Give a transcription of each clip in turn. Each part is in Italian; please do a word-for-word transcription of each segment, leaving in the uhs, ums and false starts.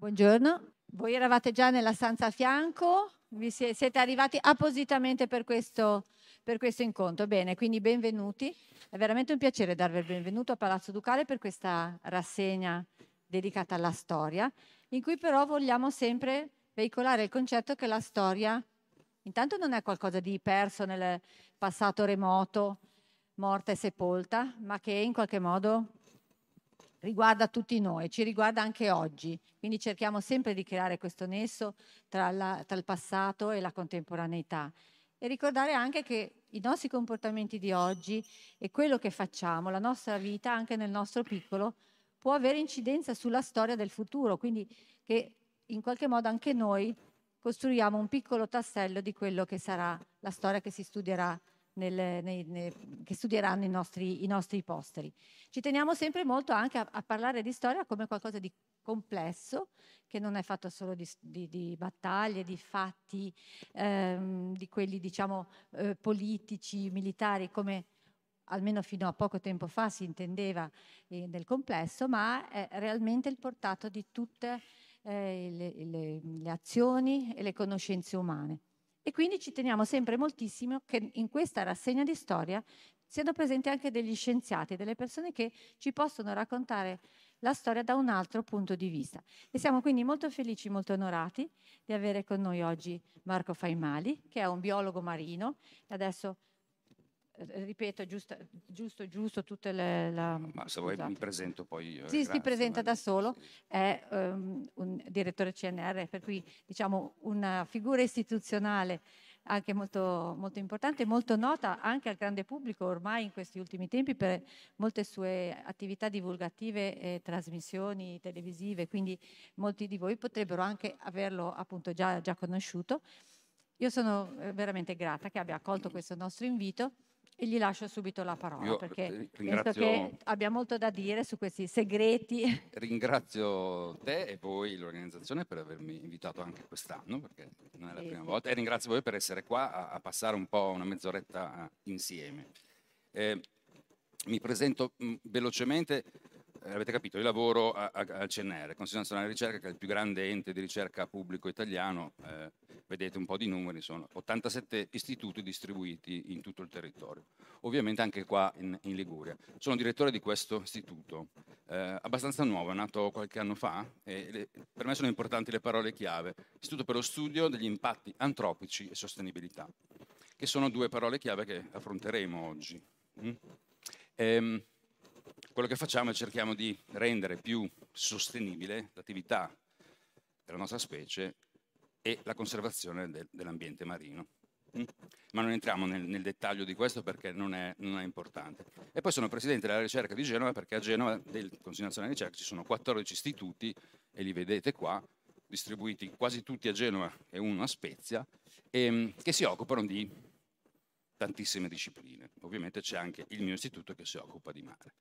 Buongiorno. Voi eravate già nella stanza a fianco, vi siete arrivati appositamente per questo, per questo incontro. Bene, quindi benvenuti. È veramente un piacere darvi il benvenuto a Palazzo Ducale per questa rassegna dedicata alla storia, in cui però vogliamo sempre veicolare il concetto che la storia intanto non è qualcosa di perso nel passato remoto, morta e sepolta, ma che in qualche modo riguarda tutti noi, ci riguarda anche oggi. Quindi cerchiamo sempre di creare questo nesso tra, la, tra il passato e la contemporaneità e ricordare anche che i nostri comportamenti di oggi e quello che facciamo, la nostra vita anche nel nostro piccolo, può avere incidenza sulla storia del futuro, quindi che in qualche modo anche noi costruiamo un piccolo tassello di quello che sarà la storia che si studierà Nel, nei, nei, che studieranno i nostri, i nostri posteri. Ci teniamo sempre molto anche a, a parlare di storia come qualcosa di complesso, che non è fatto solo di, di, di battaglie, di fatti, ehm, di quelli diciamo eh, politici, militari, come almeno fino a poco tempo fa si intendeva eh, nel complesso, ma è realmente il portato di tutte eh, le, le, le azioni e le conoscenze umane. E quindi ci teniamo sempre moltissimo che in questa rassegna di storia siano presenti anche degli scienziati, delle persone che ci possono raccontare la storia da un altro punto di vista. E siamo quindi molto felici, molto onorati di avere con noi oggi Marco Faimali, che è un biologo marino. Adesso ripeto giusto, giusto, giusto tutte le... La... Ma se vuoi mi presento poi... Io, sì, grazie, si presenta da solo, è um, un direttore C N R, per cui diciamo una figura istituzionale anche molto, molto importante, molto nota anche al grande pubblico ormai in questi ultimi tempi per molte sue attività divulgative e trasmissioni televisive, quindi molti di voi potrebbero anche averlo appunto già, già conosciuto. Io sono veramente grata che abbia accolto questo nostro invito e gli lascio subito la parola. Io perché penso che abbia molto da dire su questi segreti. Ringrazio te e voi l'organizzazione per avermi invitato anche quest'anno, perché non è la sì, prima sì. volta, e ringrazio voi per essere qua a, a passare un po' una mezz'oretta insieme. Eh, mi presento mh, velocemente, eh, avete capito, io lavoro a, a, al C N R, Consiglio Nazionale di Ricerca, che è il più grande ente di ricerca pubblico italiano. eh, Vedete un po' di numeri, sono ottantasette istituti distribuiti in tutto il territorio, ovviamente anche qua in, in Liguria. Sono direttore di questo istituto, eh, abbastanza nuovo, è nato qualche anno fa, e le, per me sono importanti le parole chiave. Istituto per lo studio degli impatti antropici e sostenibilità, che sono due parole chiave che affronteremo oggi. Mm? Ehm, quello che facciamo è cerchiamo di rendere più sostenibile l'attività della nostra specie e la conservazione del, dell'ambiente marino. Mm? Ma non entriamo nel, nel dettaglio di questo perché non è, non è importante. E poi sono presidente della ricerca di Genova, perché a Genova del Consiglio Nazionale di Ricerca ci sono quattordici istituti, e li vedete qua, distribuiti quasi tutti a Genova e uno a Spezia, e, che si occupano di tantissime discipline. Ovviamente c'è anche il mio istituto che si occupa di mare.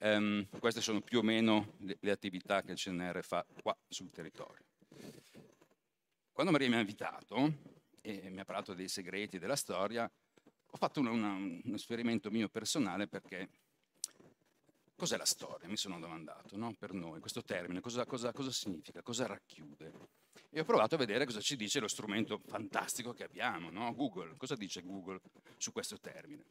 Um, queste sono più o meno le, le attività che il C N R fa qua sul territorio. Quando Maria mi ha invitato e mi ha parlato dei segreti della storia, ho fatto una, una, un esperimento mio personale, perché cos'è la storia? Mi sono domandato, no? Per noi, questo termine, cosa, cosa, cosa significa, cosa racchiude? E ho provato a vedere cosa ci dice lo strumento fantastico che abbiamo, no? Google. Cosa dice Google su questo termine?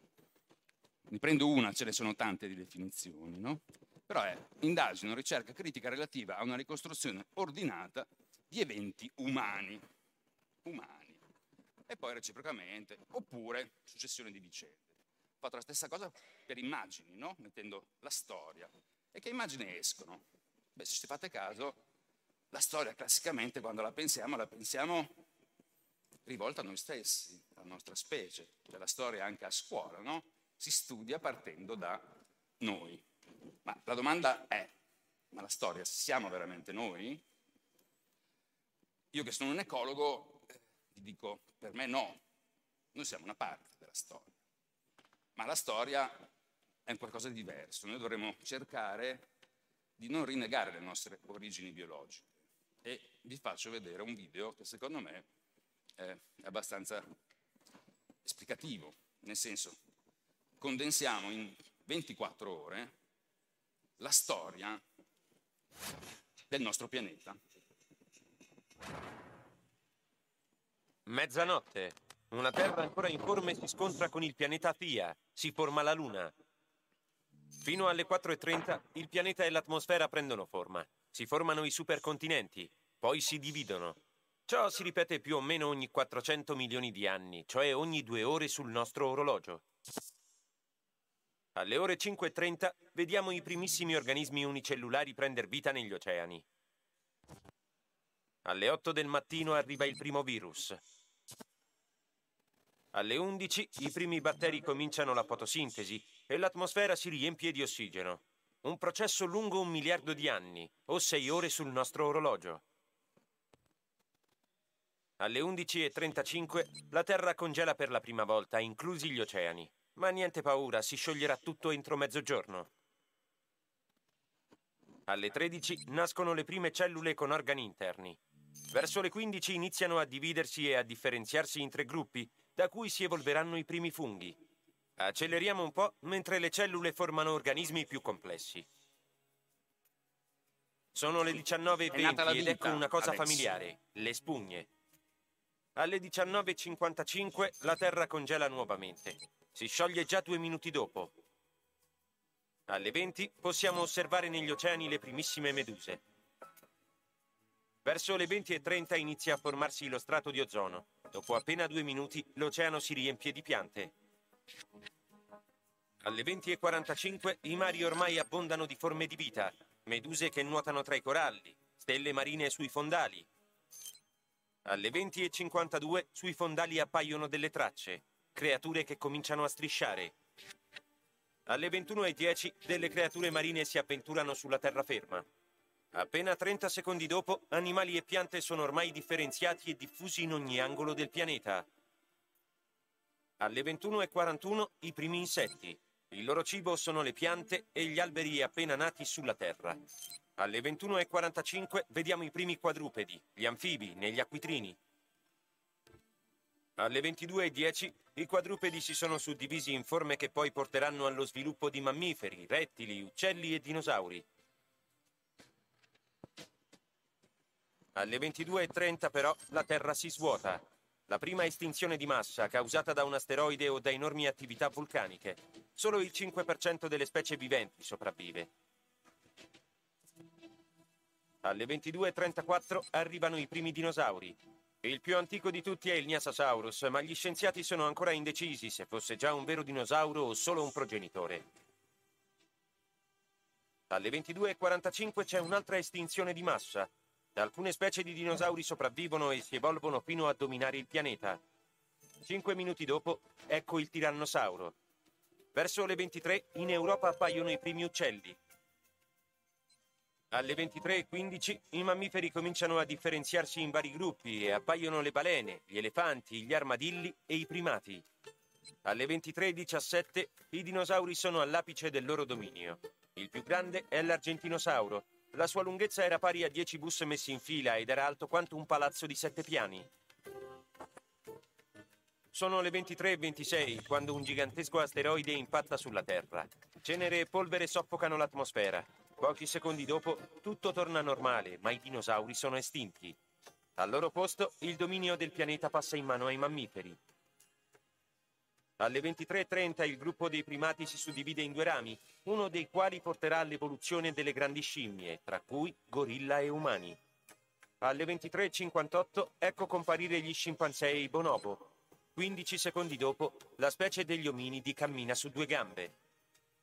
Ne prendo una, ce ne sono tante di definizioni, no? Però è indagine, ricerca critica relativa a una ricostruzione ordinata di eventi umani, umani, e poi reciprocamente, oppure successione di vicende. Ho fatto la stessa cosa per immagini, no? Mettendo la storia. E che immagini escono? Beh, se ci fate caso, la storia classicamente, quando la pensiamo, la pensiamo rivolta a noi stessi, alla nostra specie. Cioè la storia anche a scuola, no? Si studia partendo da noi. Ma la domanda è, ma la storia siamo veramente noi? Io che sono un ecologo, eh, ti dico, per me no, noi siamo una parte della storia, ma la storia è un qualcosa di diverso. Noi dovremmo cercare di non rinnegare le nostre origini biologiche, e vi faccio vedere un video che secondo me è abbastanza esplicativo, nel senso, condensiamo in ventiquattro ore la storia del nostro pianeta. Mezzanotte. Una Terra ancora informe si scontra con il pianeta Tia. Si forma la Luna. Fino alle quattro e trenta il pianeta e l'atmosfera prendono forma. Si formano i supercontinenti, poi si dividono. Ciò si ripete più o meno ogni quattrocento milioni di anni, cioè ogni due ore sul nostro orologio. Alle ore cinque e trenta vediamo i primissimi organismi unicellulari prender vita negli oceani. Alle otto del mattino arriva il primo virus. Alle undici i primi batteri cominciano la fotosintesi e l'atmosfera si riempie di ossigeno. Un processo lungo un miliardo di anni, o sei ore sul nostro orologio. Alle undici e trentacinque la Terra congela per la prima volta, inclusi gli oceani. Ma niente paura, si scioglierà tutto entro mezzogiorno. Alle tredici nascono le prime cellule con organi interni. Verso le quindici iniziano a dividersi e a differenziarsi in tre gruppi, da cui si evolveranno i primi funghi. Acceleriamo un po' mentre le cellule formano organismi più complessi. Sono le diciannove e venti ed ecco una cosa familiare, le spugne. Alle diciannove e cinquantacinque la Terra congela nuovamente. Si scioglie già due minuti dopo. Alle venti possiamo osservare negli oceani le primissime meduse. Verso le venti e trenta inizia a formarsi lo strato di ozono. Dopo appena due minuti l'oceano si riempie di piante. Alle venti e quarantacinque i mari ormai abbondano di forme di vita, meduse che nuotano tra i coralli, stelle marine sui fondali. Alle venti e cinquantadue sui fondali appaiono delle tracce, creature che cominciano a strisciare. Alle ventuno e dieci delle creature marine si avventurano sulla terraferma. Appena trenta secondi dopo, animali e piante sono ormai differenziati e diffusi in ogni angolo del pianeta. Alle ventuno e quarantuno i primi insetti. Il loro cibo sono le piante e gli alberi appena nati sulla Terra. Alle ventuno e quarantacinque vediamo i primi quadrupedi, gli anfibi, negli acquitrini. Alle ventidue e dieci i quadrupedi si sono suddivisi in forme che poi porteranno allo sviluppo di mammiferi, rettili, uccelli e dinosauri. Alle ventidue e trenta però la Terra si svuota. La prima estinzione di massa causata da un asteroide o da enormi attività vulcaniche. Solo il cinque per cento delle specie viventi sopravvive. Alle ventidue e trentaquattro arrivano i primi dinosauri. Il più antico di tutti è il Nyasasaurus, ma gli scienziati sono ancora indecisi se fosse già un vero dinosauro o solo un progenitore. Alle ventidue e quarantacinque c'è un'altra estinzione di massa. Alcune specie di dinosauri sopravvivono e si evolvono fino a dominare il pianeta. Cinque minuti dopo, ecco il tirannosauro. Verso le ventitré in Europa appaiono i primi uccelli. Alle ventitré e quindici i mammiferi cominciano a differenziarsi in vari gruppi e appaiono le balene, gli elefanti, gli armadilli e i primati. Alle ventitré e diciassette i dinosauri sono all'apice del loro dominio. Il più grande è l'argentinosauro. La sua lunghezza era pari a dieci bus messi in fila ed era alto quanto un palazzo di sette piani. Sono le ventitré e ventisei quando un gigantesco asteroide impatta sulla Terra. Cenere e polvere soffocano l'atmosfera. Pochi secondi dopo tutto torna normale, ma i dinosauri sono estinti. Al loro posto il dominio del pianeta passa in mano ai mammiferi. Alle ventitré e trenta il gruppo dei primati si suddivide in due rami, uno dei quali porterà all'evoluzione delle grandi scimmie, tra cui gorilla e umani. Alle ventitré e cinquantotto ecco comparire gli scimpanzé e i bonobo. quindici secondi dopo la specie degli ominidi cammina su due gambe.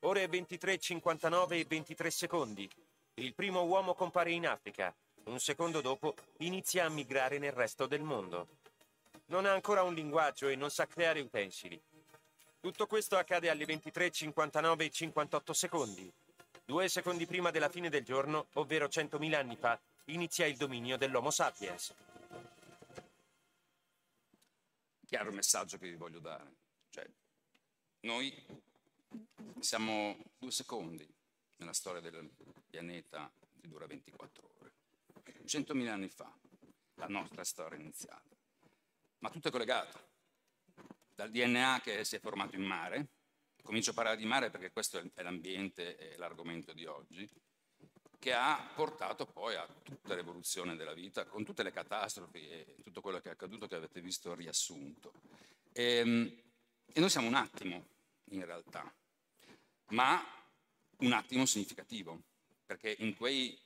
Ore ventitré e cinquantanove e ventitré secondi. Il primo uomo compare in Africa. Un secondo dopo inizia a migrare nel resto del mondo. Non ha ancora un linguaggio e non sa creare utensili. Tutto questo accade alle ventitré e cinquantanove e cinquantotto secondi. Due secondi prima della fine del giorno, ovvero centomila anni fa, inizia il dominio dell'Homo sapiens. Chiaro il messaggio che vi voglio dare. Cioè, noi... siamo due secondi nella storia del pianeta che dura ventiquattro ore. centomila anni fa, la nostra storia è iniziata. Ma tutto è collegato. Dal D N A che si è formato in mare, comincio a parlare di mare perché questo è l'ambiente e l'argomento di oggi, che ha portato poi a tutta l'evoluzione della vita, con tutte le catastrofi e tutto quello che è accaduto che avete visto riassunto. E, e noi siamo un attimo, in realtà, ma un attimo significativo, perché in, quei,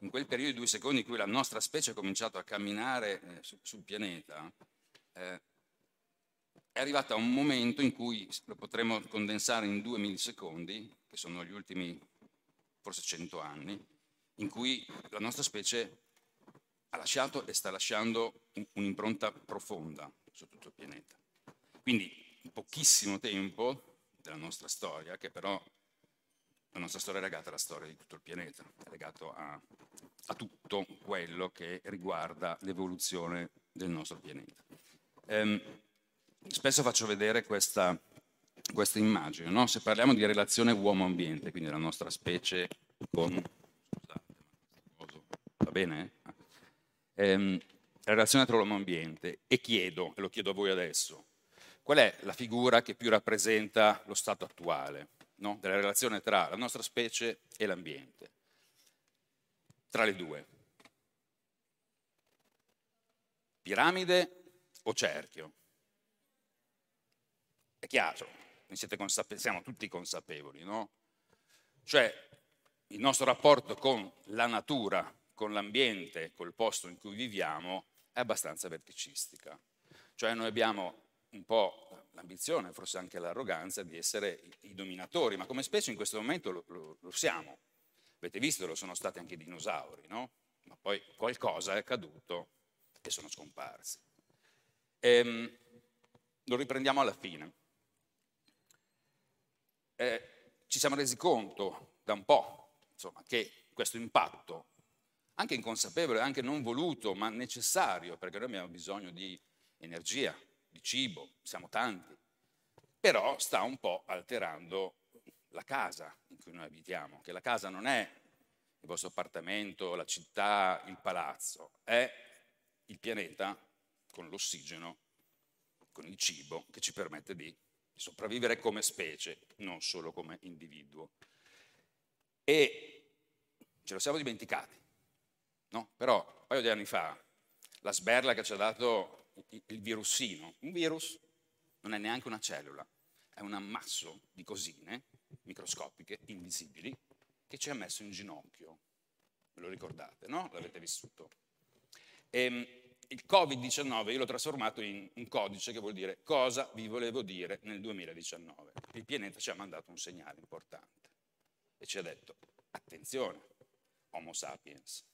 in quel periodo di due secondi in cui la nostra specie ha cominciato a camminare eh, su, sul pianeta, eh, è arrivata un momento in cui lo potremmo condensare in due millisecondi, che sono gli ultimi forse cento anni, in cui la nostra specie ha lasciato e sta lasciando un'impronta profonda su tutto il pianeta. Quindi in pochissimo tempo della nostra storia, che però la nostra storia è legata alla storia di tutto il pianeta, è legata a, a tutto quello che riguarda l'evoluzione del nostro pianeta. Ehm, spesso faccio vedere questa, questa immagine, no? Se parliamo di relazione uomo-ambiente, quindi la nostra specie con... Scusate, ma va bene? Eh? Ehm, la relazione tra l'uomo e l'ambiente, e chiedo, e lo chiedo a voi adesso, qual è la figura che più rappresenta lo stato attuale, no? Della relazione tra la nostra specie e l'ambiente? Tra le due. Piramide o cerchio? È chiaro, ne siete consapevoli, siamo tutti consapevoli, no? Cioè, il nostro rapporto con la natura, con l'ambiente, col posto in cui viviamo, è abbastanza verticistica. Cioè, noi abbiamo un po' l'ambizione, forse anche l'arroganza, di essere i dominatori, ma come spesso in questo momento lo, lo, lo siamo. Avete visto, lo sono stati anche i dinosauri, no? Ma poi qualcosa è accaduto e sono scomparsi. Ehm, lo riprendiamo alla fine. Eh, ci siamo resi conto da un po', insomma, che questo impatto, anche inconsapevole, anche non voluto, ma necessario, perché noi abbiamo bisogno di energia, di cibo, siamo tanti, però sta un po' alterando la casa in cui noi abitiamo, che la casa non è il vostro appartamento, la città, il palazzo, è il pianeta con l'ossigeno, con il cibo che ci permette di sopravvivere come specie, non solo come individuo. E ce lo siamo dimenticati, no? Però un paio di anni fa la sberla che ci ha dato il virusino, un virus non è neanche una cellula, è un ammasso di cosine microscopiche, invisibili, che ci ha messo in ginocchio. Ve lo ricordate, no? L'avete vissuto. E il covid diciannove io l'ho trasformato in un codice che vuol dire cosa vi volevo dire nel duemiladiciannove. Il pianeta ci ha mandato un segnale importante e ci ha detto attenzione, Homo sapiens.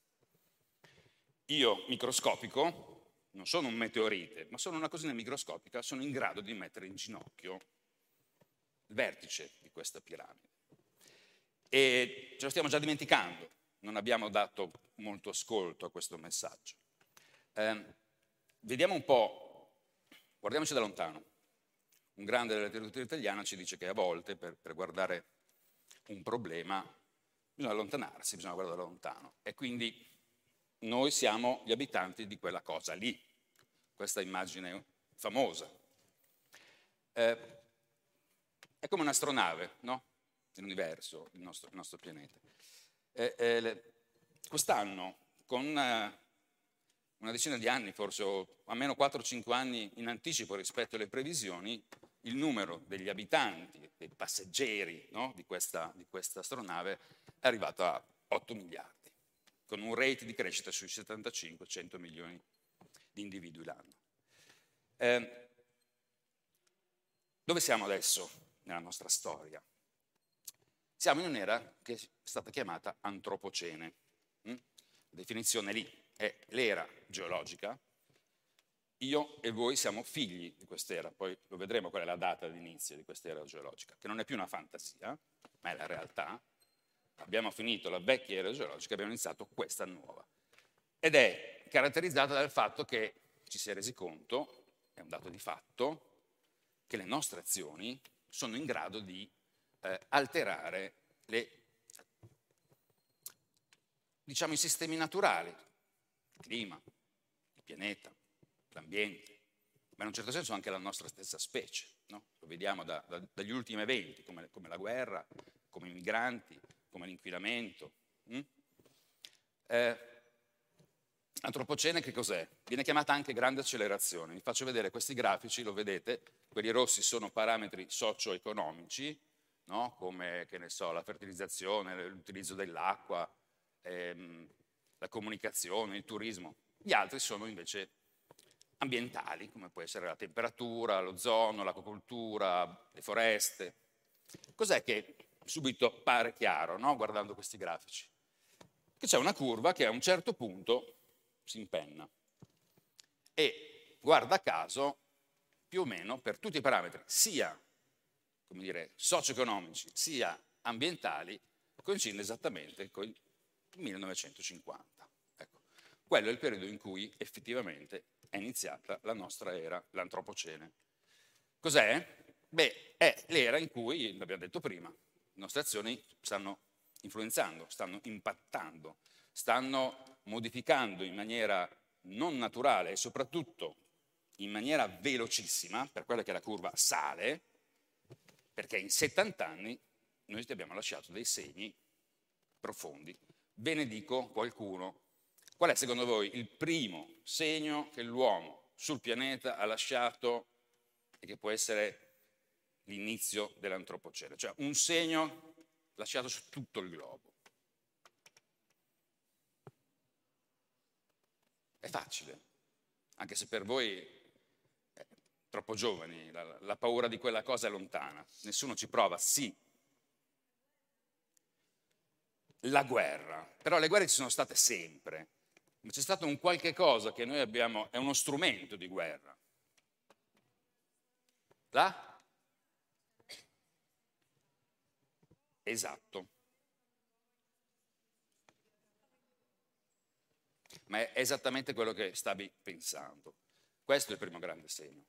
Io, microscopico, non sono un meteorite, ma sono una cosina microscopica, sono in grado di mettere in ginocchio il vertice di questa piramide. E ce lo stiamo già dimenticando, non abbiamo dato molto ascolto a questo messaggio. Eh, vediamo un po', guardiamoci da lontano. Un grande della letteratura italiana ci dice che a volte per, per guardare un problema bisogna allontanarsi, bisogna guardare da lontano. E quindi noi siamo gli abitanti di quella cosa lì, questa immagine famosa. Eh, è come un'astronave, no? L'universo, il nostro, il nostro pianeta. Eh, eh, quest'anno, con eh, una decina di anni, forse, o almeno quattro o cinque anni in anticipo rispetto alle previsioni, il numero degli abitanti, dei passeggeri, no? di, questa, di questa astronave è arrivato a otto miliardi. Con un rate di crescita sui settantacinque a cento milioni di individui l'anno. Eh, dove siamo adesso nella nostra storia? Siamo in un'era che è stata chiamata antropocene. Mm? La definizione lì è l'era geologica. Io e voi siamo figli di quest'era, poi lo vedremo qual è la data d'inizio di quest'era geologica, che non è più una fantasia, ma è la realtà. Abbiamo finito la vecchia era geologica, abbiamo iniziato questa nuova. Ed è caratterizzata dal fatto che ci si è resi conto, è un dato di fatto, che le nostre azioni sono in grado di eh, alterare le, diciamo, i sistemi naturali, il clima, il pianeta, l'ambiente, ma in un certo senso anche la nostra stessa specie, no? Lo vediamo da, da, dagli ultimi eventi, come, come la guerra, come i migranti, come l'inquinamento, Eh, Antropocene che cos'è? Viene chiamata anche grande accelerazione. Vi faccio vedere questi grafici, lo vedete, quelli rossi sono parametri socio-economici, no? Come, che ne so, la fertilizzazione, l'utilizzo dell'acqua, ehm, la comunicazione, il turismo. Gli altri sono invece ambientali, come può essere la temperatura, l'ozono, l'acquacoltura, le foreste. Cos'è che subito pare chiaro, no? Guardando questi grafici? Che c'è una curva che a un certo punto si impenna e, guarda caso, più o meno per tutti i parametri, sia, come dire, socio-economici, sia ambientali, coincide esattamente con il millenovecentocinquanta. Ecco. Quello è il periodo in cui effettivamente è iniziata la nostra era, l'antropocene. Cos'è? Beh, è l'era in cui, l'abbiamo detto prima, le nostre azioni stanno influenzando, stanno impattando, stanno modificando in maniera non naturale e soprattutto in maniera velocissima, per quella che la curva sale, perché in settanta anni noi ti abbiamo lasciato dei segni profondi. Ve ne dico qualcuno. Qual è secondo voi il primo segno che l'uomo sul pianeta ha lasciato e che può essere l'inizio dell'antropocene? Cioè un segno lasciato su tutto il globo. È facile, anche se per voi eh, troppo giovani, la, la paura di quella cosa è lontana, nessuno ci prova, sì. La guerra, però le guerre ci sono state sempre, ma c'è stato un qualche cosa che noi abbiamo, è uno strumento di guerra. La? Esatto. Ma è esattamente quello che stavi pensando. Questo è il primo grande segno.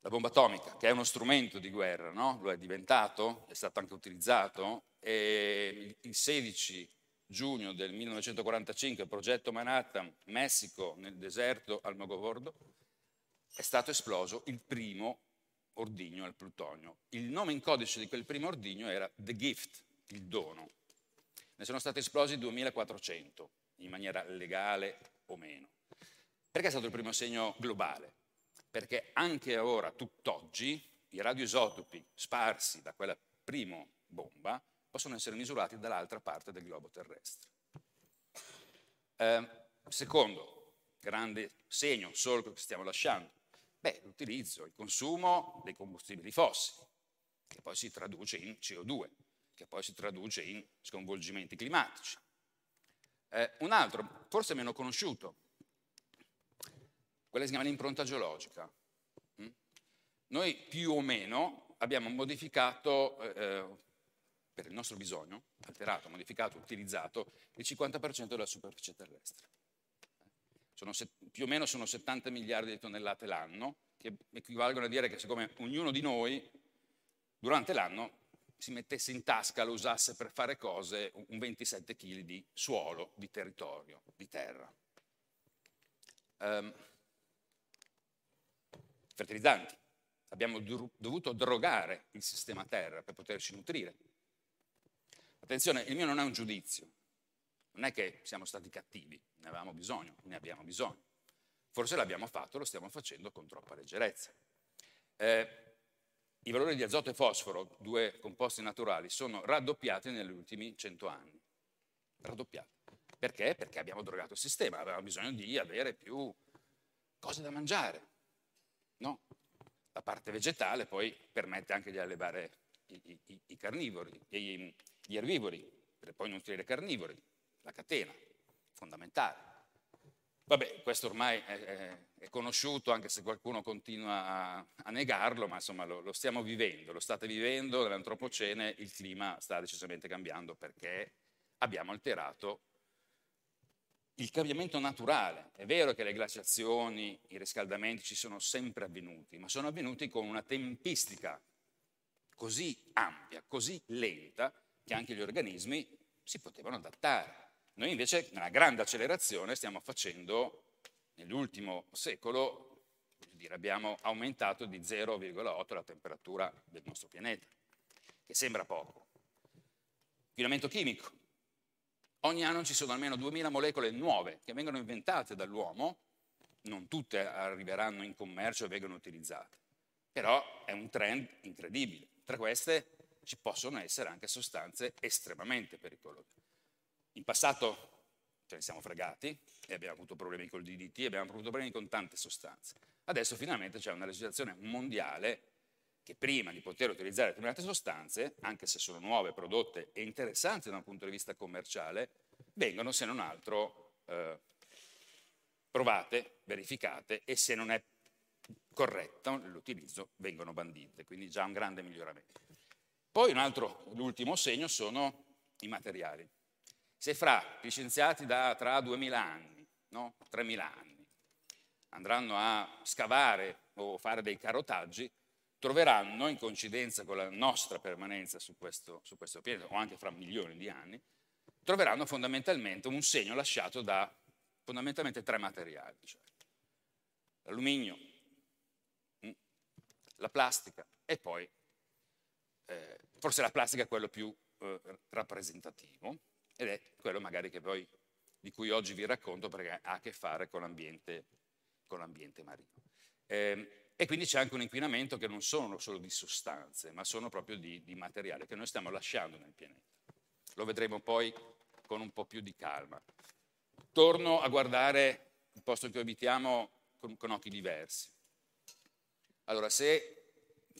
La bomba atomica, che è uno strumento di guerra, no? Lo è diventato, è stato anche utilizzato. E il sedici giugno del millenovecentoquarantacinque, il progetto Manhattan, Messico, nel deserto Alamogordo, è stato esploso il primo ordigno al plutonio. Il nome in codice di quel primo ordigno era The Gift, il dono. Ne sono stati esplosi duemilaquattrocento, in maniera legale o meno. Perché è stato il primo segno globale? Perché anche ora, tutt'oggi, i radioisotopi sparsi da quella prima bomba possono essere misurati dall'altra parte del globo terrestre. Eh, secondo, grande segno, solco che stiamo lasciando, Beh, l'utilizzo, il consumo dei combustibili fossili, che poi si traduce in C O due, che poi si traduce in sconvolgimenti climatici. Eh, un altro, forse meno conosciuto, quella che si chiama l'impronta geologica. Mm? Noi più o meno abbiamo modificato, eh, per il nostro bisogno, alterato, modificato, utilizzato, il cinquanta per cento della superficie terrestre. Sono set, più o meno sono settanta miliardi di tonnellate l'anno, che equivalgono a dire che siccome ognuno di noi durante l'anno si mettesse in tasca, lo usasse per fare cose, un ventisette chili di suolo, di territorio, di terra. Um, fertilizzanti. Abbiamo dovuto drogare il sistema terra per poterci nutrire. Attenzione, il mio non è un giudizio. Non è che siamo stati cattivi, ne avevamo bisogno, ne abbiamo bisogno. Forse l'abbiamo fatto, lo stiamo facendo con troppa leggerezza. Eh, I valori di azoto e fosforo, due composti naturali, sono raddoppiati negli ultimi cento anni. Raddoppiati. Perché? Perché abbiamo drogato il sistema, avevamo bisogno di avere più cose da mangiare. No? La parte vegetale poi permette anche di allevare i, i, i carnivori, gli, gli erbivori, per poi nutrire i carnivori. La catena, fondamentale. Vabbè, questo ormai è, è conosciuto, anche se qualcuno continua a, a negarlo, ma insomma lo, lo stiamo vivendo, lo state vivendo, nell'antropocene il clima sta decisamente cambiando perché abbiamo alterato il cambiamento naturale. È vero che le glaciazioni, i riscaldamenti ci sono sempre avvenuti, ma sono avvenuti con una tempistica così ampia, così lenta, che anche gli organismi si potevano adattare. Noi invece, nella grande accelerazione, stiamo facendo, nell'ultimo secolo, voglio dire, abbiamo aumentato di zero virgola otto la temperatura del nostro pianeta, che sembra poco. Inquinamento chimico, Ogni anno ci sono almeno duemila molecole nuove che vengono inventate dall'uomo, non tutte arriveranno in commercio e vengono utilizzate, però è un trend incredibile. Tra queste ci possono essere anche sostanze estremamente pericolose. In passato ce ne siamo fregati e abbiamo avuto problemi col D D T, abbiamo avuto problemi con tante sostanze. Adesso finalmente c'è una legislazione mondiale che prima di poter utilizzare determinate sostanze, anche se sono nuove, prodotte e interessanti da un punto di vista commerciale, vengono se non altro eh, provate, verificate e se non è corretto l'utilizzo vengono bandite, quindi già un grande miglioramento. Poi un altro, l'ultimo segno sono i materiali. Se fra gli scienziati da tra duemila anni, no? tremila anni, andranno a scavare o fare dei carotaggi, troveranno in coincidenza con la nostra permanenza su questo, su questo pianeta, o anche fra milioni di anni, troveranno fondamentalmente un segno lasciato da fondamentalmente tre materiali, cioè l'alluminio, la plastica e poi eh, forse la plastica è quello più eh, rappresentativo ed è quello magari che poi, di cui oggi vi racconto perché ha a che fare con l'ambiente con l'ambiente marino. Eh, E quindi c'è anche un inquinamento che non sono solo di sostanze, ma sono proprio di, di materiale che noi stiamo lasciando nel pianeta. Lo vedremo poi con un po' più di calma. Torno a guardare il posto in cui abitiamo con, con occhi diversi. Allora, se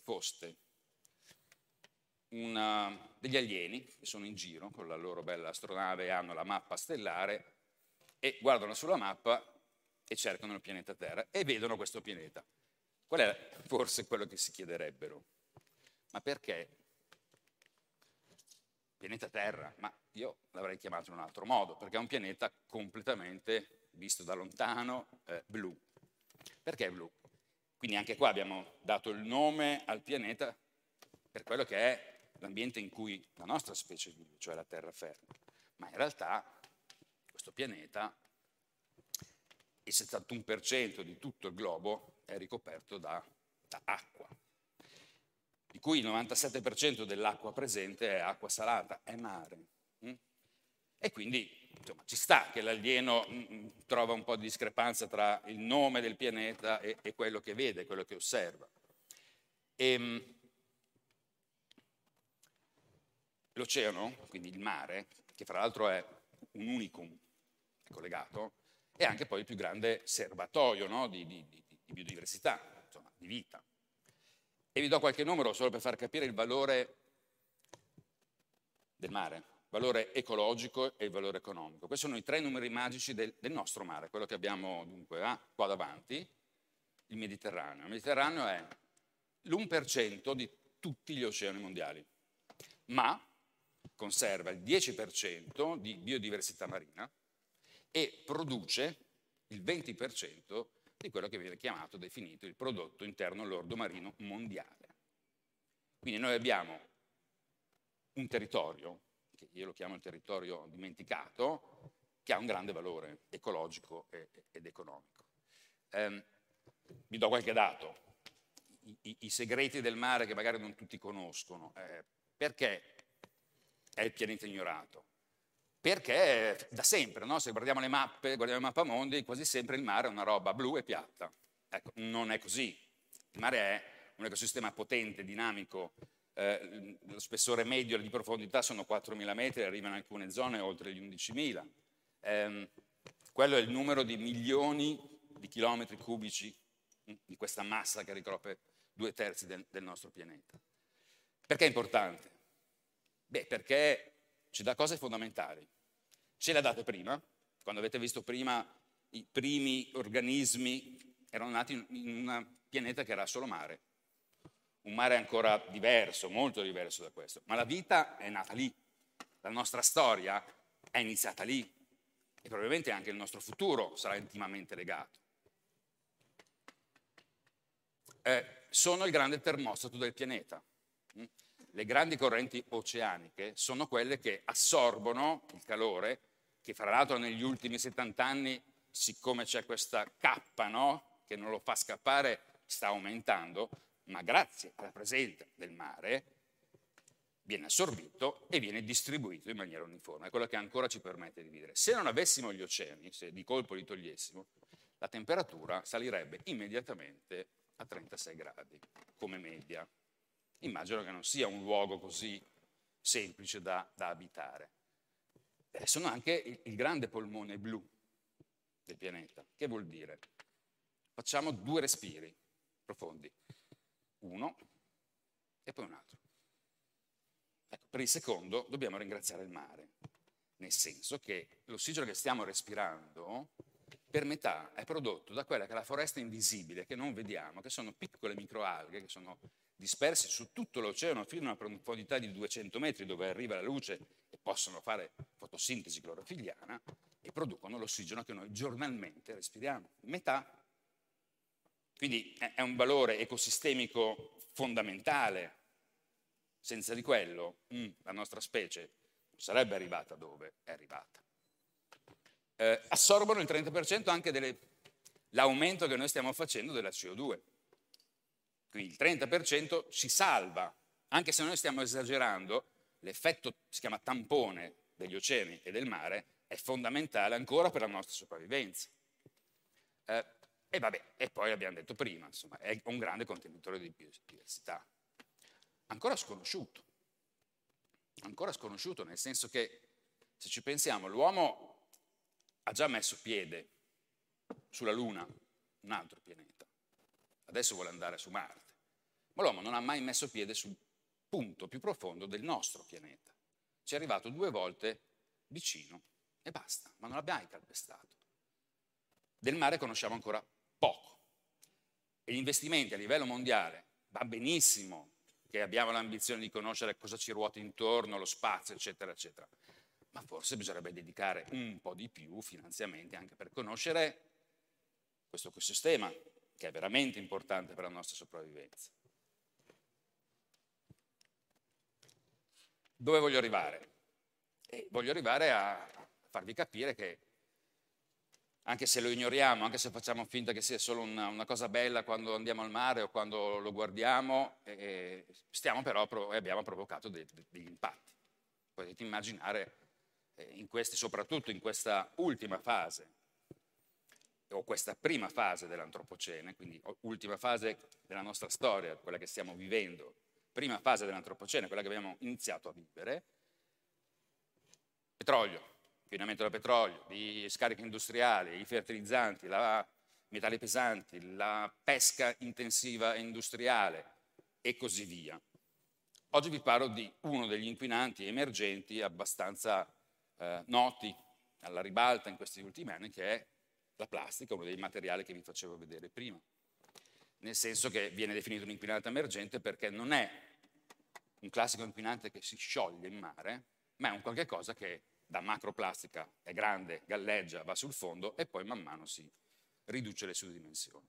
foste una, degli alieni che sono in giro con la loro bella astronave e hanno la mappa stellare e guardano sulla mappa e cercano il pianeta Terra e vedono questo pianeta. Qual è forse quello che si chiederebbero? Ma perché? Pianeta Terra, ma io l'avrei chiamato in un altro modo, perché è un pianeta completamente, visto da lontano, eh, blu. Perché blu? Quindi anche qua abbiamo dato il nome al pianeta per quello che è l'ambiente in cui la nostra specie vive, cioè la terraferma. Ma in realtà questo pianeta, il settantuno per cento di tutto il globo, è ricoperto da, da acqua, di cui il novantasette per cento dell'acqua presente è acqua salata, è mare. E quindi insomma, ci sta che l'alieno trova un po' di discrepanza tra il nome del pianeta e, e quello che vede, quello che osserva. E, l'oceano, quindi il mare, che fra l'altro è un unicum, è collegato, è anche poi il più grande serbatoio, no? di, di di biodiversità, insomma, di vita. E vi do qualche numero solo per far capire il valore del mare, il valore ecologico e il valore economico. Questi sono i tre numeri magici del, del nostro mare, quello che abbiamo dunque ah, qua davanti, il Mediterraneo. Il Mediterraneo è l'uno per cento di tutti gli oceani mondiali, ma conserva il dieci per cento di biodiversità marina e produce il venti per cento di quello che viene chiamato, definito, il prodotto interno lordo marino mondiale. Quindi noi abbiamo un territorio, che io lo chiamo il territorio dimenticato, che ha un grande valore ecologico ed economico. Eh, vi do qualche dato. I, i, i segreti del mare che magari non tutti conoscono. Eh, perché è il pianeta ignorato? Perché da sempre, no? Se guardiamo le mappe, guardiamo i mappamondi, quasi sempre il mare è una roba blu e piatta. Ecco, non è così. Il mare è un ecosistema potente, dinamico, eh, lo spessore medio di profondità sono quattromila metri, arrivano in alcune zone oltre gli undicimila. Eh, quello è il numero di milioni di chilometri cubici di questa massa che ricopre due terzi del, del nostro pianeta. Perché è importante? Beh, perché ci dà cose fondamentali. Ce le ha date prima, quando avete visto prima i primi organismi erano nati in un pianeta che era solo mare, un mare ancora diverso, molto diverso da questo, ma la vita è nata lì, la nostra storia è iniziata lì e probabilmente anche il nostro futuro sarà intimamente legato. Eh, sono il grande termostato del pianeta. Le grandi correnti oceaniche sono quelle che assorbono il calore, che fra l'altro negli ultimi settanta anni, siccome c'è questa cappa, no? Che non lo fa scappare, sta aumentando, ma grazie alla presenza del mare viene assorbito e viene distribuito in maniera uniforme, è quello che ancora ci permette di vivere. Se non avessimo gli oceani, se di colpo li togliessimo, la temperatura salirebbe immediatamente a trentasei gradi come media. Immagino che non sia un luogo così semplice da, da abitare. Eh, sono anche il, il grande polmone blu del pianeta. Che vuol dire? Facciamo due respiri profondi, uno e poi un altro. Ecco, per il secondo dobbiamo ringraziare il mare, nel senso che l'ossigeno che stiamo respirando per metà è prodotto da quella che è la foresta invisibile, che non vediamo, che sono piccole microalghe che sono disperse su tutto l'oceano fino a una profondità di duecento metri dove arriva la luce e possono fare fotosintesi clorofilliana e producono l'ossigeno che noi giornalmente respiriamo, metà. Quindi è un valore ecosistemico fondamentale, senza di quello mh, la nostra specie non sarebbe arrivata dove è arrivata. Eh, assorbono il trenta per cento anche dell'aumento che noi stiamo facendo della C O due, quindi il trenta per cento ci salva, anche se noi stiamo esagerando, l'effetto si chiama tampone degli oceani e del mare è fondamentale ancora per la nostra sopravvivenza. Eh, E vabbè, e poi abbiamo detto prima, insomma, è un grande contenitore di biodiversità. Ancora sconosciuto. Ancora sconosciuto, nel senso che, se ci pensiamo, l'uomo ha già messo piede sulla Luna, un altro pianeta. Adesso vuole andare su Marte. Ma l'uomo non ha mai messo piede sul punto più profondo del nostro pianeta. Ci è arrivato due volte vicino e basta, ma non l'abbiamo mai calpestato. Del mare conosciamo ancora poco. E gli investimenti a livello mondiale, va benissimo che abbiamo l'ambizione di conoscere cosa ci ruota intorno, lo spazio, eccetera, eccetera. Ma forse bisognerebbe dedicare un po' di più finanziamenti anche per conoscere questo ecosistema, che è veramente importante per la nostra sopravvivenza. Dove voglio arrivare? Eh, voglio arrivare a farvi capire che anche se lo ignoriamo, anche se facciamo finta che sia solo una, una cosa bella quando andiamo al mare o quando lo guardiamo, eh, stiamo però pro- e abbiamo provocato de- de- degli impatti. Potete immaginare, eh, in questi, soprattutto in questa ultima fase, o questa prima fase dell'antropocene, quindi ultima fase della nostra storia, quella che stiamo vivendo, prima fase dell'antropocene, quella che abbiamo iniziato a vivere, petrolio. Inquinamento del petrolio, di scarichi industriali, i fertilizzanti, i metalli pesanti, la pesca intensiva e industriale e così via. Oggi vi parlo di uno degli inquinanti emergenti abbastanza eh, noti alla ribalta in questi ultimi anni, che è la plastica, uno dei materiali che vi facevo vedere prima. Nel senso che viene definito un inquinante emergente perché non è un classico inquinante che si scioglie in mare, ma è un qualche cosa che da macroplastica è grande, galleggia, va sul fondo e poi man mano si riduce le sue dimensioni.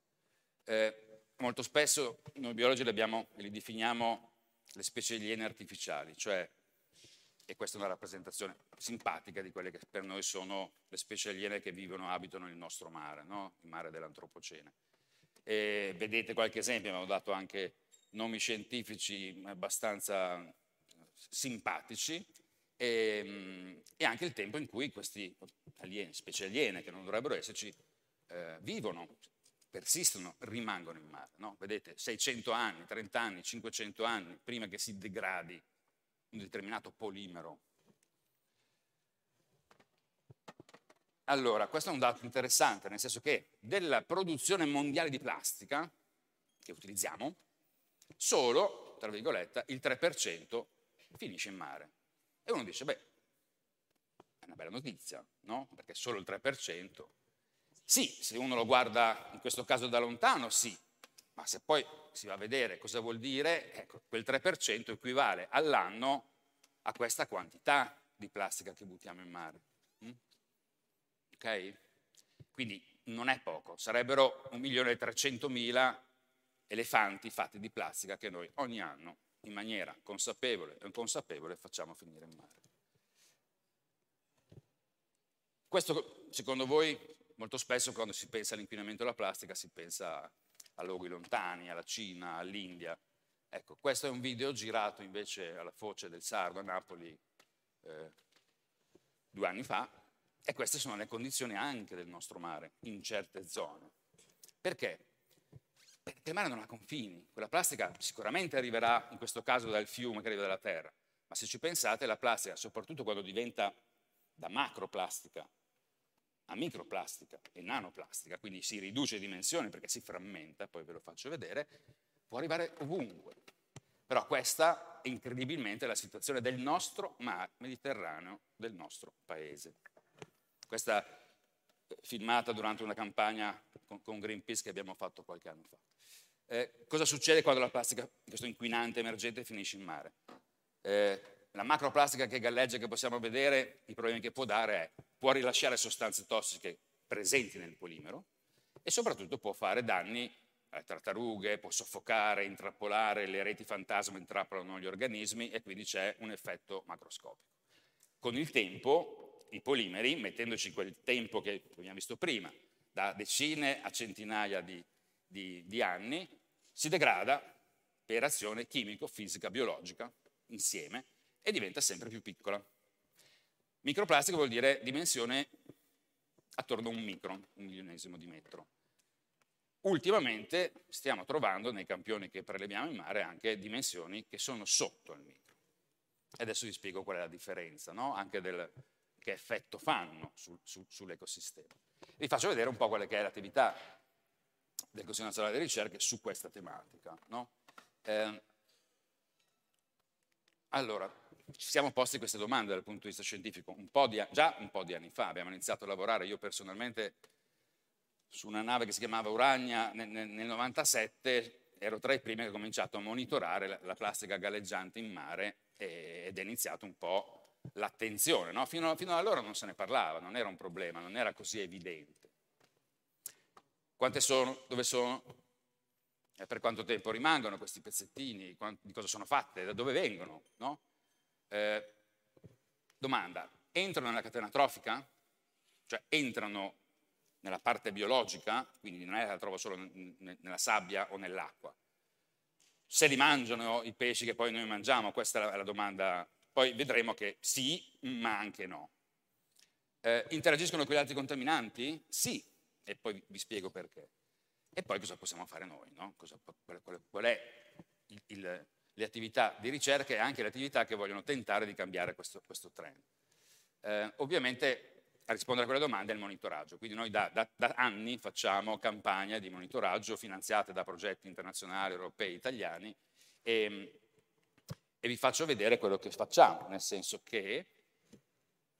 Eh, molto spesso noi biologi li, abbiamo, li definiamo le specie aliene artificiali, cioè, e questa è una rappresentazione simpatica di quelle che per noi sono le specie aliene che vivono, abitano il nostro mare, no? Il mare dell'antropocene. E vedete qualche esempio, abbiamo dato anche nomi scientifici abbastanza simpatici, E, e anche il tempo in cui queste specie aliene, che non dovrebbero esserci, eh, vivono, persistono, rimangono in mare. No? Vedete, seicento anni, trenta anni, cinquecento anni, prima che si degradi un determinato polimero. Allora, questo è un dato interessante, nel senso che della produzione mondiale di plastica, che utilizziamo, solo, tra virgolette, il tre per cento finisce in mare. E uno dice, beh, è una bella notizia, no? Perché solo il tre per cento. Sì, se uno lo guarda in questo caso da lontano, sì, ma se poi si va a vedere cosa vuol dire, ecco, quel tre per cento equivale all'anno a questa quantità di plastica che buttiamo in mare. Mm? Ok? Quindi non è poco, sarebbero un milione e trecentomila elefanti fatti di plastica che noi ogni anno in maniera consapevole o inconsapevole facciamo finire in mare. Questo, secondo voi, molto spesso quando si pensa all'inquinamento della plastica si pensa a luoghi lontani, alla Cina, all'India. Ecco, questo è un video girato invece alla foce del Sarno a Napoli eh, due anni fa, e queste sono le condizioni anche del nostro mare in certe zone. Perché? Perché il mare non ha confini. Quella plastica sicuramente arriverà in questo caso dal fiume che arriva dalla terra, ma se ci pensate la plastica, soprattutto quando diventa da macroplastica a microplastica e nanoplastica, quindi si riduce di dimensioni perché si frammenta, poi ve lo faccio vedere, può arrivare ovunque. Però questa è incredibilmente la situazione del nostro mare Mediterraneo, del nostro paese. Questa filmata durante una campagna con, con Greenpeace che abbiamo fatto qualche anno fa. Eh, cosa succede quando la plastica, questo inquinante emergente, finisce in mare? Eh, la macroplastica che galleggia, che possiamo vedere, i problemi che può dare è può rilasciare sostanze tossiche presenti nel polimero e soprattutto può fare danni alle tartarughe, può soffocare, intrappolare, le reti fantasma intrappolano gli organismi e quindi c'è un effetto macroscopico. Con il tempo i polimeri, mettendoci quel tempo che abbiamo visto prima, da decine a centinaia di, di, di anni, si degrada per azione chimico, fisica, biologica insieme e diventa sempre più piccola. Microplastica vuol dire dimensione attorno a un micron, un milionesimo di metro. Ultimamente stiamo trovando nei campioni che preleviamo in mare anche dimensioni che sono sotto il micro. E adesso vi spiego qual è la differenza, no? Anche del che effetto fanno su, su, sull'ecosistema. Vi faccio vedere un po' quella che è l'attività del Consiglio Nazionale di Ricerca su questa tematica, no? Eh, allora, ci siamo posti queste domande dal punto di vista scientifico un po' di, già un po' di anni fa. Abbiamo iniziato a lavorare, io personalmente, su una nave che si chiamava Urania nel, nel novantasette, ero tra i primi che ho cominciato a monitorare la, la plastica galleggiante in mare e, ed è iniziato un po' l'attenzione, no? Fino, fino ad allora non se ne parlava, non era un problema, non era così evidente. Quante sono? Dove sono? E per quanto tempo rimangono questi pezzettini? Di cosa sono fatte? Da dove vengono? No? Eh, domanda, entrano nella catena trofica? Cioè entrano nella parte biologica, quindi non è che la trovo solo nella sabbia o nell'acqua. Se li mangiano i pesci che poi noi mangiamo? Questa è la, la domanda. Poi vedremo che sì, ma anche no. Eh, interagiscono con gli altri contaminanti? Sì, e poi vi spiego perché. E poi cosa possiamo fare noi? No? Cosa, qual, qual è il... il le attività di ricerca e anche le attività che vogliono tentare di cambiare questo, questo trend. Eh, ovviamente a rispondere a quelle domande è il monitoraggio, quindi noi da, da, da anni facciamo campagne di monitoraggio finanziate da progetti internazionali, europei, italiani e, e vi faccio vedere quello che facciamo, nel senso che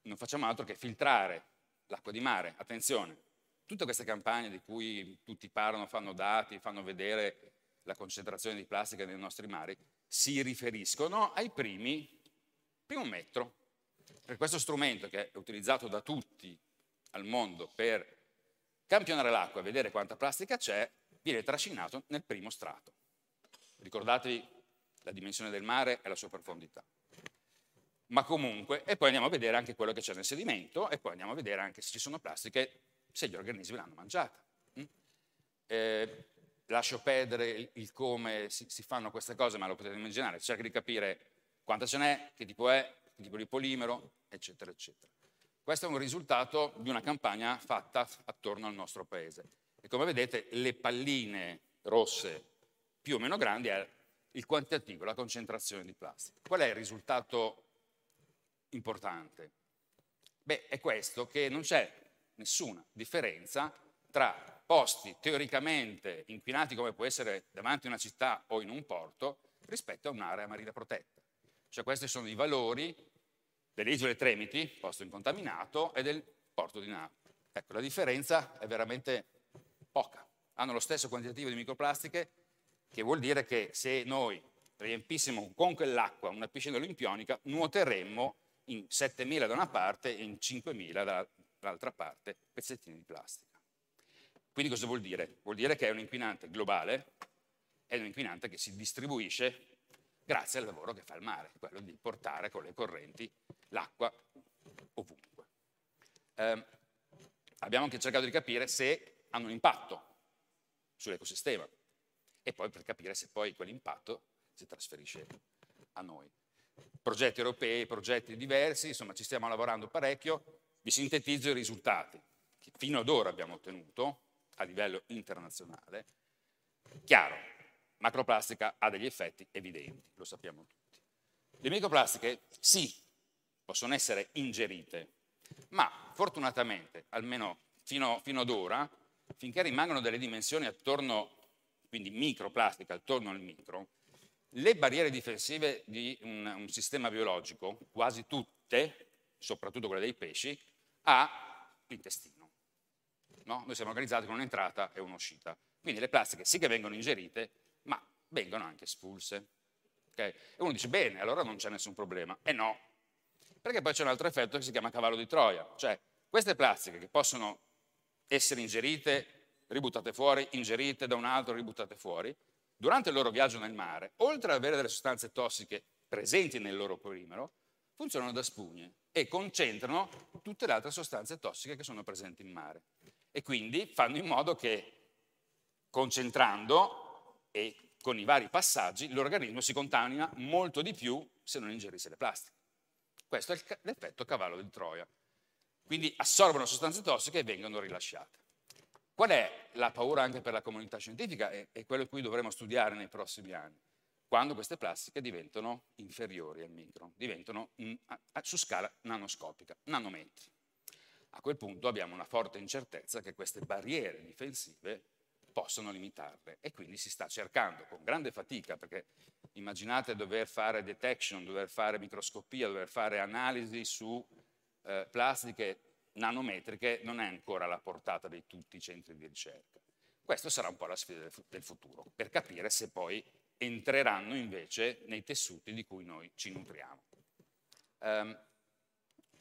non facciamo altro che filtrare l'acqua di mare. Attenzione, tutte queste campagne di cui tutti parlano, fanno dati, fanno vedere la concentrazione di plastica nei nostri mari, si riferiscono ai primi, primo metro. Per questo strumento che è utilizzato da tutti al mondo per campionare l'acqua e vedere quanta plastica c'è, viene trascinato nel primo strato. Ricordatevi la dimensione del mare e la sua profondità. Ma comunque, e poi andiamo a vedere anche quello che c'è nel sedimento e poi andiamo a vedere anche se ci sono plastiche, se gli organismi l'hanno mangiata. Mm? Eh, Lascio perdere il come si, si fanno queste cose, ma lo potete immaginare, cerca di capire quanta ce n'è, che tipo è, che tipo di polimero, eccetera, eccetera. Questo è un risultato di una campagna fatta attorno al nostro paese. E come vedete, le palline rosse più o meno grandi è il quantitativo, la concentrazione di plastica. Qual è il risultato importante? Beh, è questo, che non c'è nessuna differenza tra posti teoricamente inquinati come può essere davanti a una città o in un porto rispetto a un'area marina protetta. Cioè questi sono i valori delle isole Tremiti, posto incontaminato, e del porto di Napoli. Ecco, la differenza è veramente poca. Hanno lo stesso quantitativo di microplastiche, che vuol dire che se noi riempissimo con quell'acqua una piscina olimpionica, nuoteremmo in settemila da una parte e in cinquemila dall'altra parte pezzettini di plastica. Quindi cosa vuol dire? Vuol dire che è un inquinante globale, è un inquinante che si distribuisce grazie al lavoro che fa il mare, quello di portare con le correnti l'acqua ovunque. Eh, abbiamo anche cercato di capire se hanno un impatto sull'ecosistema e poi per capire se poi quell'impatto si trasferisce a noi. Progetti europei, progetti diversi, insomma ci stiamo lavorando parecchio, vi sintetizzo i risultati che fino ad ora abbiamo ottenuto a livello internazionale. Chiaro, macroplastica ha degli effetti evidenti, lo sappiamo tutti. Le microplastiche sì, possono essere ingerite, ma fortunatamente, almeno fino, fino ad ora, finché rimangono delle dimensioni attorno, quindi microplastica attorno al micro, le barriere difensive di un, un sistema biologico, quasi tutte, soprattutto quelle dei pesci, ha l'intestino. No? Noi siamo organizzati con un'entrata e un'uscita. Quindi le plastiche sì che vengono ingerite, ma vengono anche espulse. Okay? E uno dice, bene, allora non c'è nessun problema. E no, perché poi c'è un altro effetto che si chiama cavallo di Troia. Cioè, queste plastiche che possono essere ingerite, ributtate fuori, ingerite da un altro, ributtate fuori, durante il loro viaggio nel mare, oltre ad avere delle sostanze tossiche presenti nel loro polimero, funzionano da spugne e concentrano tutte le altre sostanze tossiche che sono presenti in mare. E quindi fanno in modo che, concentrando e con i vari passaggi, l'organismo si contamina molto di più se non ingerisse le plastiche. Questo è l'effetto cavallo di Troia. Quindi assorbono sostanze tossiche e vengono rilasciate. Qual è la paura anche per la comunità scientifica? È quello cui dovremo studiare nei prossimi anni, quando queste plastiche diventano inferiori al micro, diventano in, a, a, su scala nanoscopica, nanometri. A quel punto abbiamo una forte incertezza che queste barriere difensive possono limitarle e quindi si sta cercando con grande fatica, perché immaginate dover fare detection, dover fare microscopia, dover fare analisi su eh, plastiche nanometriche non è ancora alla portata di tutti i centri di ricerca. Questa sarà un po' la sfida del futuro, per capire se poi entreranno invece nei tessuti di cui noi ci nutriamo. Um,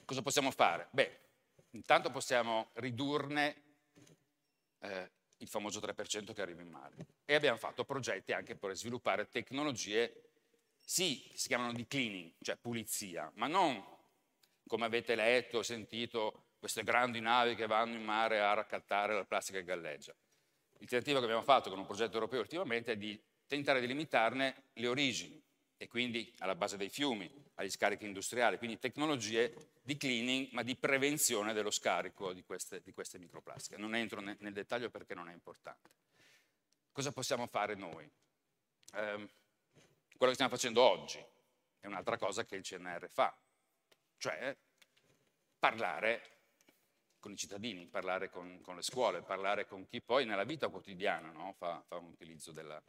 cosa possiamo fare? Beh, intanto possiamo ridurne eh, il famoso tre per cento che arriva in mare, e abbiamo fatto progetti anche per sviluppare tecnologie, sì, che si chiamano di cleaning, cioè pulizia, ma non come avete letto o sentito queste grandi navi che vanno in mare a raccattare la plastica che galleggia. Il tentativo che abbiamo fatto con un progetto europeo ultimamente è di tentare di limitarne le origini, e quindi alla base dei fiumi, agli scarichi industriali, quindi tecnologie di cleaning ma di prevenzione dello scarico di queste, di queste microplastiche. Non entro ne, nel dettaglio perché non è importante. Cosa possiamo fare noi? Eh, quello che stiamo facendo oggi è un'altra cosa che il C N R fa, cioè parlare con i cittadini, parlare con, con le scuole, parlare con chi poi nella vita quotidiana, no, fa, fa un utilizzo della,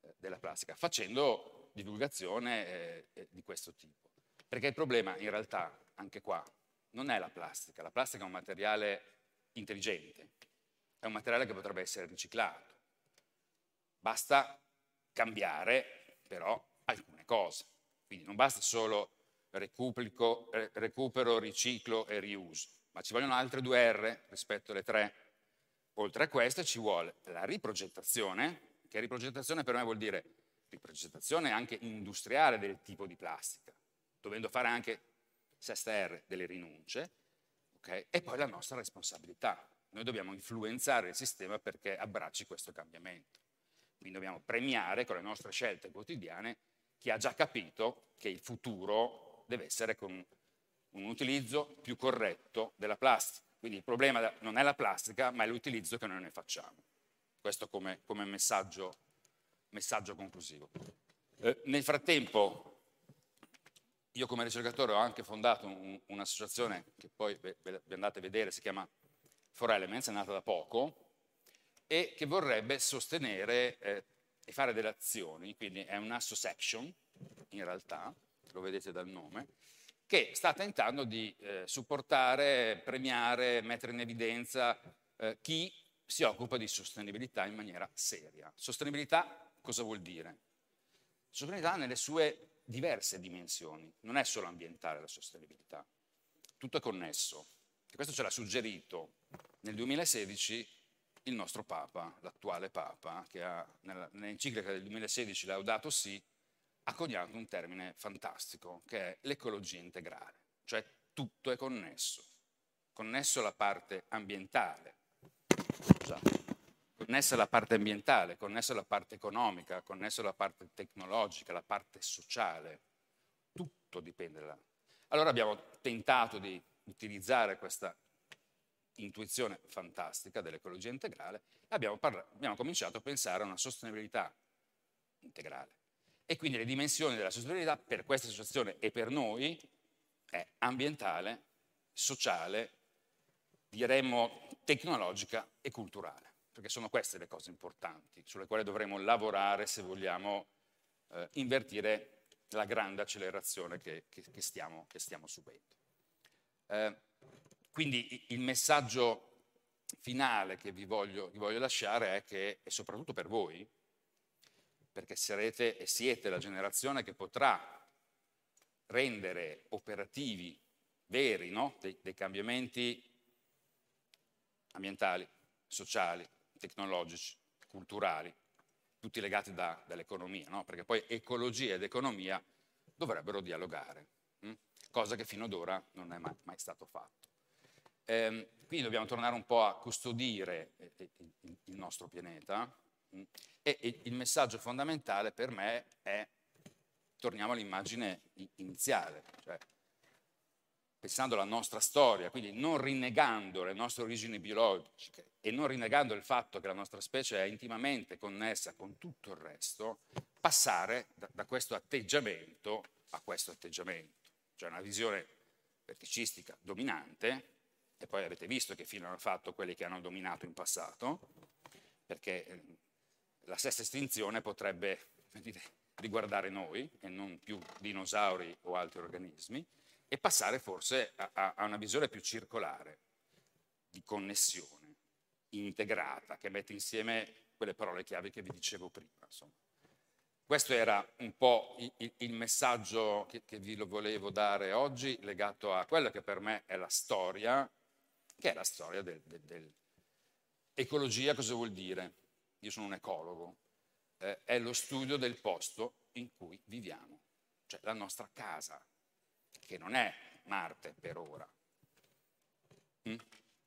eh, della plastica, facendo divulgazione eh, di questo tipo. Perché il problema in realtà, anche qua, non è la plastica. La plastica è un materiale intelligente, è un materiale che potrebbe essere riciclato. Basta cambiare però alcune cose. Quindi non basta solo Recupero, recupero, riciclo e riuso, ma ci vogliono altre due R rispetto alle tre. Oltre a queste ci vuole la riprogettazione, che riprogettazione per me vuol dire riprogettazione anche industriale del tipo di plastica, dovendo fare anche, sesta R, delle rinunce, okay? E poi la nostra responsabilità. Noi dobbiamo influenzare il sistema perché abbracci questo cambiamento. Quindi dobbiamo premiare con le nostre scelte quotidiane chi ha già capito che il futuro deve essere con un utilizzo più corretto della plastica. Quindi il problema non è la plastica, ma è l'utilizzo che noi ne facciamo. Questo come, come messaggio, messaggio conclusivo. Eh, nel frattempo, io come ricercatore ho anche fondato un'associazione un che poi ve, ve andate a vedere, si chiama four elements, è nata da poco, e che vorrebbe sostenere eh, e fare delle azioni, quindi è un'asso-section in realtà, lo vedete dal nome, che sta tentando di eh, supportare, premiare, mettere in evidenza eh, chi si occupa di sostenibilità in maniera seria. Sostenibilità cosa vuol dire? Sostenibilità nelle sue diverse dimensioni, non è solo ambientale la sostenibilità, tutto è connesso. E questo ce l'ha suggerito nel duemilasedici il nostro Papa, l'attuale Papa, che ha nell'enciclica del duemilasedici Laudato Si, ha coniato un termine fantastico che è l'ecologia integrale, cioè tutto è connesso, connesso alla parte ambientale, scusate, connessa alla parte ambientale, connessa alla parte economica, connessa alla parte tecnologica, alla parte sociale, tutto dipende da là. Allora abbiamo tentato di utilizzare questa intuizione fantastica dell'ecologia integrale e abbiamo, abbiamo cominciato a pensare a una sostenibilità integrale. E quindi le dimensioni della sostenibilità per questa associazione e per noi è ambientale, sociale, diremmo tecnologica e culturale, perché sono queste le cose importanti sulle quali dovremo lavorare se vogliamo eh, invertire la grande accelerazione che, che, che, stiamo, che stiamo subendo. Eh, quindi il messaggio finale che vi voglio, vi voglio lasciare è che, e soprattutto per voi, perché sarete e siete la generazione che potrà rendere operativi, veri, no? dei, dei cambiamenti ambientali, sociali, tecnologici, culturali, tutti legati da, dall'economia, no? Perché poi ecologia ed economia dovrebbero dialogare, hm? cosa che fino ad ora non è mai, mai stato fatto. Ehm, quindi dobbiamo tornare un po' a custodire il nostro pianeta, hm? E il messaggio fondamentale per me è, torniamo all'immagine iniziale, cioè pensando alla nostra storia, quindi non rinnegando le nostre origini biologiche e non rinnegando il fatto che la nostra specie è intimamente connessa con tutto il resto, passare da, da questo atteggiamento a questo atteggiamento, cioè una visione verticistica dominante, e poi avete visto che fino hanno fatto quelli che hanno dominato in passato, perché la sesta estinzione potrebbe riguardare noi e non più dinosauri o altri organismi, e passare forse a, a una visione più circolare, di connessione, integrata, che mette insieme quelle parole chiave che vi dicevo prima. Insomma. Questo era un po' il, il messaggio che, che vi lo volevo dare oggi, legato a quella che per me è la storia, che è la storia del, del, del... Ecologia cosa vuol dire? Io sono un ecologo, eh, è lo studio del posto in cui viviamo, cioè la nostra casa, che non è Marte per ora, mm?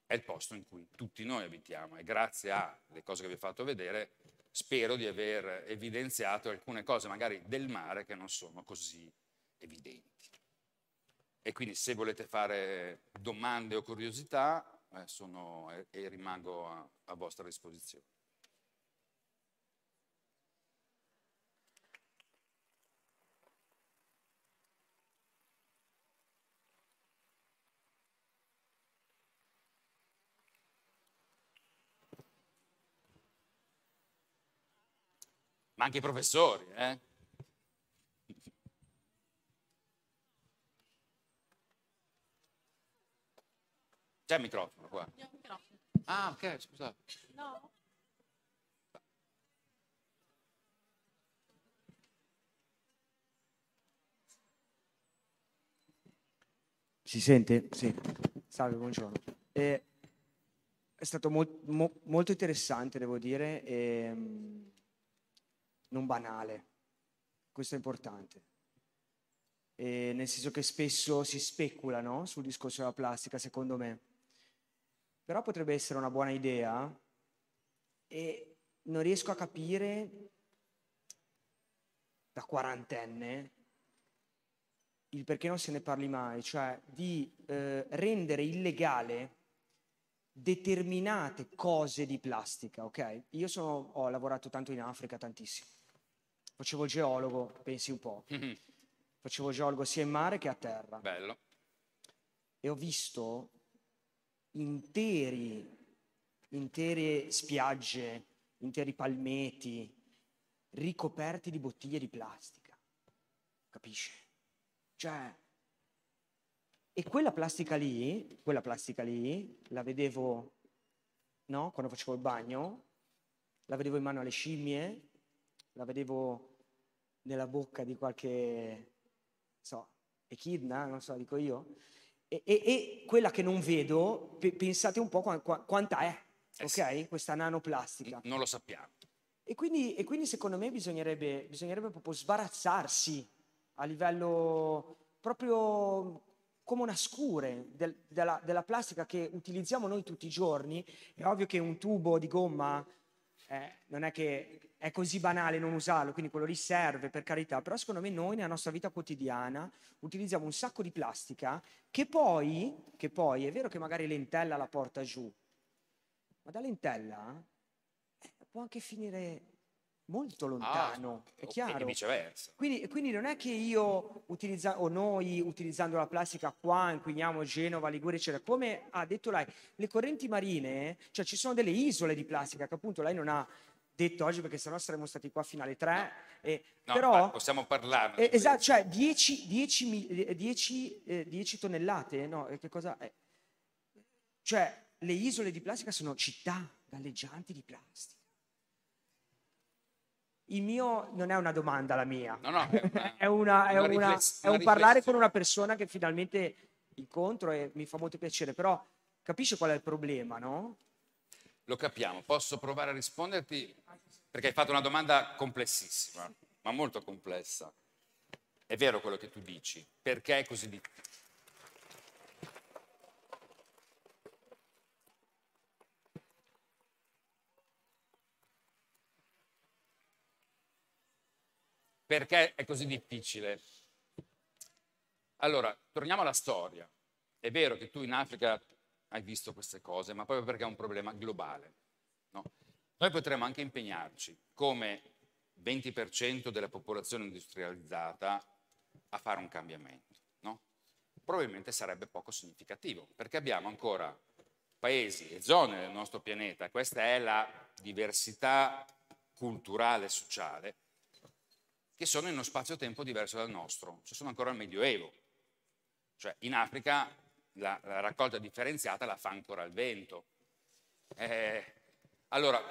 è il posto in cui tutti noi abitiamo, e grazie alle cose che vi ho fatto vedere spero di aver evidenziato alcune cose magari del mare che non sono così evidenti. E quindi se volete fare domande o curiosità eh, sono, e, e rimango a, a vostra disposizione. Ma anche i professori, eh? C'è il microfono qua? Il microfono. Ah, ok, scusate. No. Si sente? Sì. Salve, buongiorno. Eh, è stato mo- mo- molto interessante, devo dire, e... non banale, questo è importante, e nel senso che spesso si specula, no? sul discorso della plastica, secondo me, però potrebbe essere una buona idea, e non riesco a capire da quarantenne il perché non se ne parli mai, cioè di eh, rendere illegale determinate cose di plastica, ok? Io sono, ho lavorato tanto in Africa, tantissimo. Facevo il geologo, pensi un po'. Mm-hmm. Facevo il geologo sia in mare che a terra. Bello. E ho visto interi, intere spiagge, interi palmeti ricoperti di bottiglie di plastica. Capisci? Cioè... E quella plastica lì, quella plastica lì, la vedevo, no? Quando facevo il bagno, la vedevo in mano alle scimmie, la vedevo nella bocca di qualche, so, echidna, non so, dico io. E, e, e quella che non vedo, pe- pensate un po' qu- qu- quanta è, eh ok? Sì. Questa nanoplastica. Non lo sappiamo. E quindi, e quindi secondo me bisognerebbe, bisognerebbe proprio sbarazzarsi a livello proprio... come una scure del, della, della plastica che utilizziamo noi tutti i giorni. È ovvio che un tubo di gomma eh, non è che è così banale non usarlo, quindi quello lì serve, per carità, però secondo me noi nella nostra vita quotidiana utilizziamo un sacco di plastica che poi, che poi è vero che magari Lentella la porta giù, ma da Lentella eh, può anche finire molto lontano, ah, è chiaro, e viceversa. Quindi, quindi non è che io utilizza, o noi utilizzando la plastica qua inquiniamo Genova, Liguria eccetera, come ha detto lei, le correnti marine, cioè ci sono delle isole di plastica che appunto lei non ha detto oggi perché sennò saremmo stati qua fino alle tre, no. Eh, no, però possiamo parlarne, eh, esatto, cioè dieci tonnellate, no, che cosa è? Cioè le isole di plastica sono città galleggianti di plastica. Il mio non è una domanda, la mia. No, no, è, una, è, una, è, una una, è un parlare con una persona che finalmente incontro e mi fa molto piacere, però capisce qual è il problema, no? Lo capiamo. Posso provare a risponderti? Perché hai fatto una domanda complessissima, ma molto complessa. È vero quello che tu dici. Perché è così difficile? Perché è così difficile? Allora, torniamo alla storia. È vero che tu in Africa hai visto queste cose, ma proprio perché è un problema globale, no? Noi potremmo anche impegnarci, come venti per cento della popolazione industrializzata, a fare un cambiamento, no? Probabilmente sarebbe poco significativo, perché abbiamo ancora paesi e zone del nostro pianeta, questa è la diversità culturale e sociale, che sono in uno spazio-tempo diverso dal nostro, cioè sono ancora al Medioevo. Cioè in Africa la, la raccolta differenziata la fa ancora al vento. Eh, allora,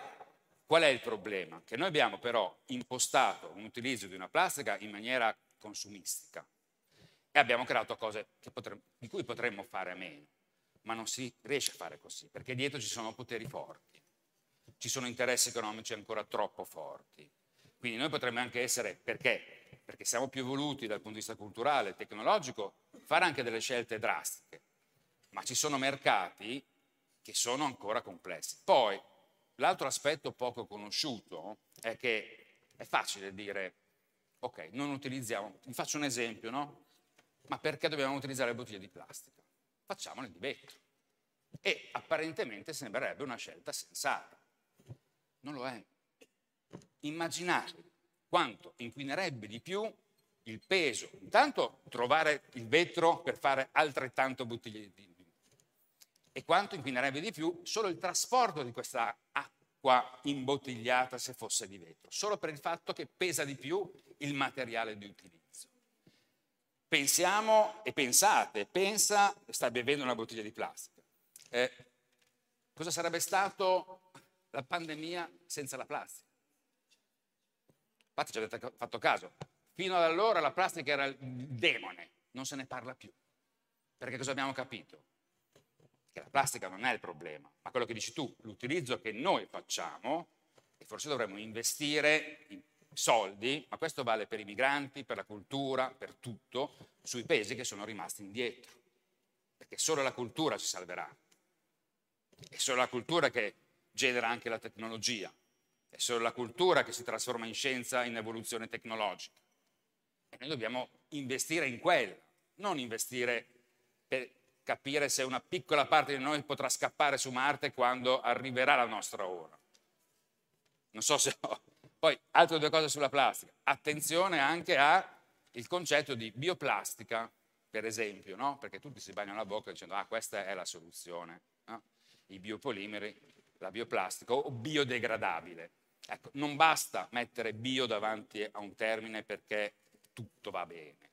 qual è il problema? Che noi abbiamo però impostato un utilizzo di una plastica in maniera consumistica e abbiamo creato cose che potremmo, di cui potremmo fare a meno, ma non si riesce a fare così, perché dietro ci sono poteri forti, ci sono interessi economici ancora troppo forti. Quindi noi potremmo anche essere, perché? Perché siamo più evoluti dal punto di vista culturale e tecnologico, fare anche delle scelte drastiche, ma ci sono mercati che sono ancora complessi. Poi, l'altro aspetto poco conosciuto è che è facile dire, ok, non utilizziamo, vi faccio un esempio, no? Ma perché dobbiamo utilizzare bottiglie di plastica? Facciamole di vetro. E apparentemente sembrerebbe una scelta sensata. Non lo è. Immaginate quanto inquinerebbe di più il peso, intanto trovare il vetro per fare altrettanto bottiglie di e quanto inquinerebbe di più solo il trasporto di questa acqua imbottigliata se fosse di vetro, solo per il fatto che pesa di più il materiale di utilizzo. Pensiamo e pensate, pensa, stai bevendo una bottiglia di plastica. Eh, cosa sarebbe stato la pandemia senza la plastica? Infatti ci avete fatto caso, fino ad allora la plastica era il demone, non se ne parla più. Perché cosa abbiamo capito? Che la plastica non è il problema, ma quello che dici tu, l'utilizzo che noi facciamo, e forse dovremmo investire in soldi, ma questo vale per i migranti, per la cultura, per tutto, sui paesi che sono rimasti indietro. Perché solo la cultura ci salverà. È solo la cultura che genera anche la tecnologia. È solo la cultura che si trasforma in scienza, in evoluzione tecnologica. E noi dobbiamo investire in quella, non investire per capire se una piccola parte di noi potrà scappare su Marte quando arriverà la nostra ora. Non so se ho... Poi, altre due cose sulla plastica. Attenzione anche al concetto di bioplastica, per esempio, no? Perché tutti si bagnano la bocca dicendo ah, questa è la soluzione, no? I biopolimeri, la bioplastica o biodegradabile. Ecco, non basta mettere bio davanti a un termine perché tutto va bene.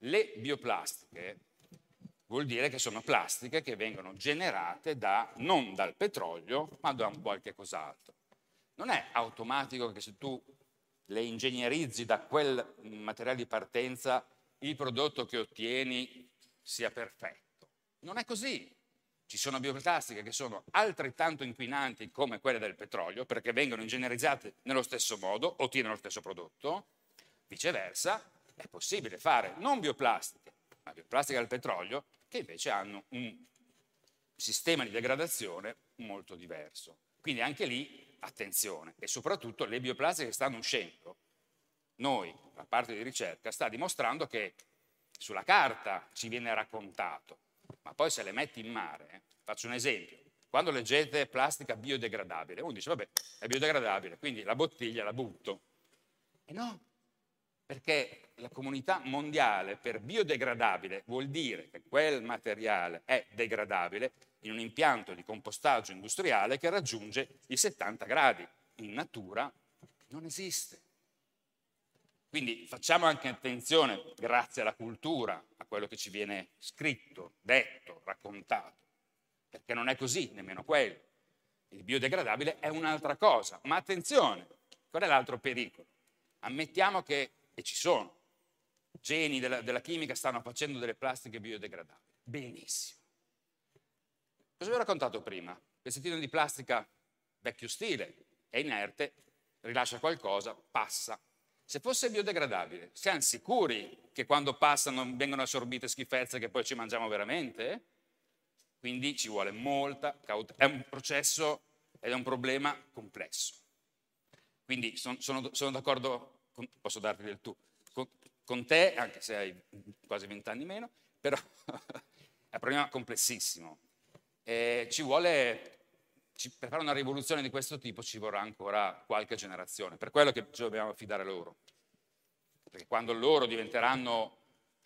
Le bioplastiche vuol dire che sono plastiche che vengono generate da, non dal petrolio, ma da un qualche cos'altro. Non è automatico che se tu le ingegnerizzi da quel materiale di partenza il prodotto che ottieni sia perfetto. Non è così. Ci sono bioplastiche che sono altrettanto inquinanti come quelle del petrolio perché vengono ingegnerizzate nello stesso modo, ottengono lo stesso prodotto. Viceversa, è possibile fare non bioplastiche, ma bioplastiche del petrolio che invece hanno un sistema di degradazione molto diverso. Quindi anche lì attenzione, e soprattutto le bioplastiche che stanno uscendo. Noi, la parte di ricerca, sta dimostrando che sulla carta ci viene raccontato, ma poi se le metti in mare, eh, faccio un esempio, quando leggete plastica biodegradabile, uno dice vabbè, è biodegradabile, quindi la bottiglia la butto. E no, perché la comunità mondiale per biodegradabile vuol dire che quel materiale è degradabile in un impianto di compostaggio industriale che raggiunge i settanta gradi. In natura non esiste. Quindi facciamo anche attenzione, grazie alla cultura, a quello che ci viene scritto, detto, raccontato, perché non è così nemmeno quello. Il biodegradabile è un'altra cosa, ma attenzione, qual è l'altro pericolo? Ammettiamo che, e ci sono, geni della, della chimica stanno facendo delle plastiche biodegradabili, benissimo. Cosa vi ho raccontato prima? Pezzettino di plastica vecchio stile, è inerte, rilascia qualcosa, passa. Se fosse biodegradabile, siamo sicuri che quando passano vengono assorbite schifezze che poi ci mangiamo veramente? Quindi ci vuole molta cautela. È un processo ed è un problema complesso. Quindi son, sono, sono d'accordo, posso darti del tu, con, con te, anche se hai quasi vent'anni meno, però è un problema complessissimo. E ci vuole... Per fare una rivoluzione di questo tipo ci vorrà ancora qualche generazione, per quello che ci dobbiamo affidare loro, perché quando loro diventeranno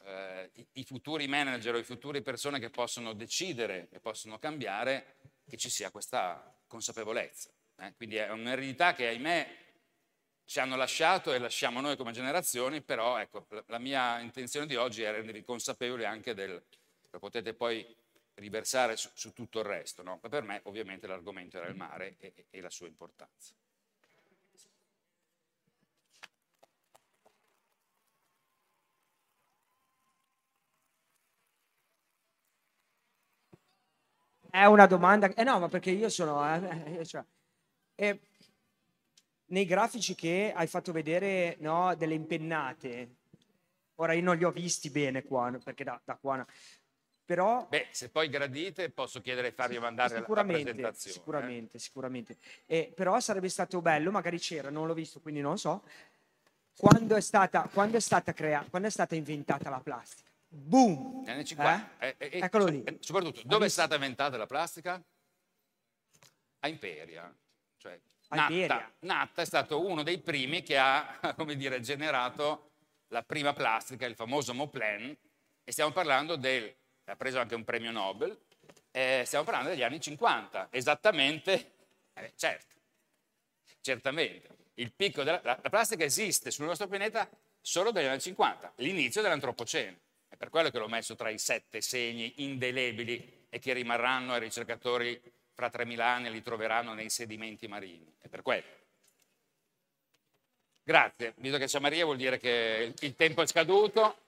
eh, i futuri manager o i futuri persone che possono decidere e possono cambiare, che ci sia questa consapevolezza. Eh? Quindi è un'eredità che ahimè ci hanno lasciato e lasciamo noi come generazioni, però ecco, la mia intenzione di oggi è rendervi consapevoli anche del... lo potete poi... riversare su, su tutto il resto, no? Ma per me ovviamente l'argomento era il mare e, e, e la sua importanza. È una domanda, eh no, ma perché io sono... Eh, cioè, eh, nei grafici che hai fatto vedere, no, delle impennate, ora io non li ho visti bene qua, perché da, da qua... No. Però, beh, se poi gradite posso chiedere di farvi mandare la presentazione. Sicuramente, eh? sicuramente. Eh, però sarebbe stato bello, magari c'era, non l'ho visto, quindi non so, quando è stata, quando è stata, crea quando è stata inventata la plastica. Boom! Eh? Eh, eh, Eccolo lì. Eh, soprattutto, dove è stata inventata la plastica? A Imperia. Cioè, Natta. Natta è stato uno dei primi che ha, come dire, generato la prima plastica, il famoso Moplen, e stiamo parlando del... ha preso anche un premio Nobel, eh, stiamo parlando degli anni cinquanta, esattamente, eh, certo, certamente, il picco della la, la plastica esiste sul nostro pianeta solo dagli anni cinquanta, l'inizio dell'antropocene, è per quello che l'ho messo tra i sette segni indelebili e che rimarranno ai ricercatori fra tremila anni, li troveranno nei sedimenti marini, è per quello. Grazie, visto che c'è Maria vuol dire che il, il tempo è scaduto.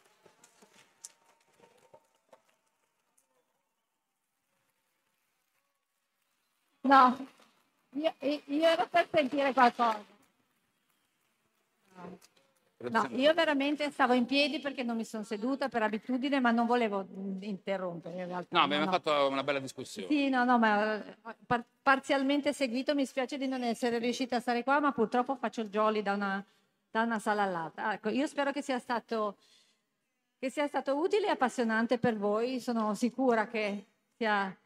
No, io, io ero per sentire qualcosa. No, io veramente stavo in piedi perché non mi sono seduta per abitudine, ma non volevo interrompere. In realtà. No, abbiamo no. fatto una bella discussione. Sì, no, no, ma par parzialmente seguito, mi spiace di non essere riuscita a stare qua, ma purtroppo faccio il jolly da una, da una sala all'altra. Ecco, io spero che sia stato, che sia stato utile e appassionante per voi, sono sicura che sia...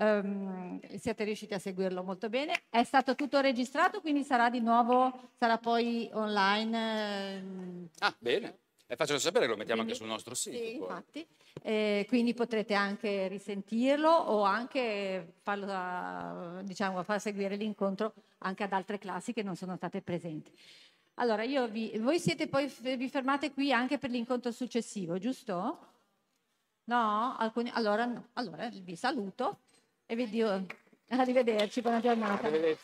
Um, siete riusciti a seguirlo molto bene, è stato tutto registrato, quindi sarà di nuovo, sarà poi online. Ehm. Ah, bene, è facile sapere che lo mettiamo quindi, anche sul nostro sito. Sì, infatti, eh, quindi potrete anche risentirlo o anche farlo, a, diciamo, far seguire l'incontro anche ad altre classi che non sono state presenti. Allora, io vi, voi siete poi, vi fermate qui anche per l'incontro successivo, giusto? No? Alcuni, allora, allora vi saluto. E vi dico arrivederci, buona giornata.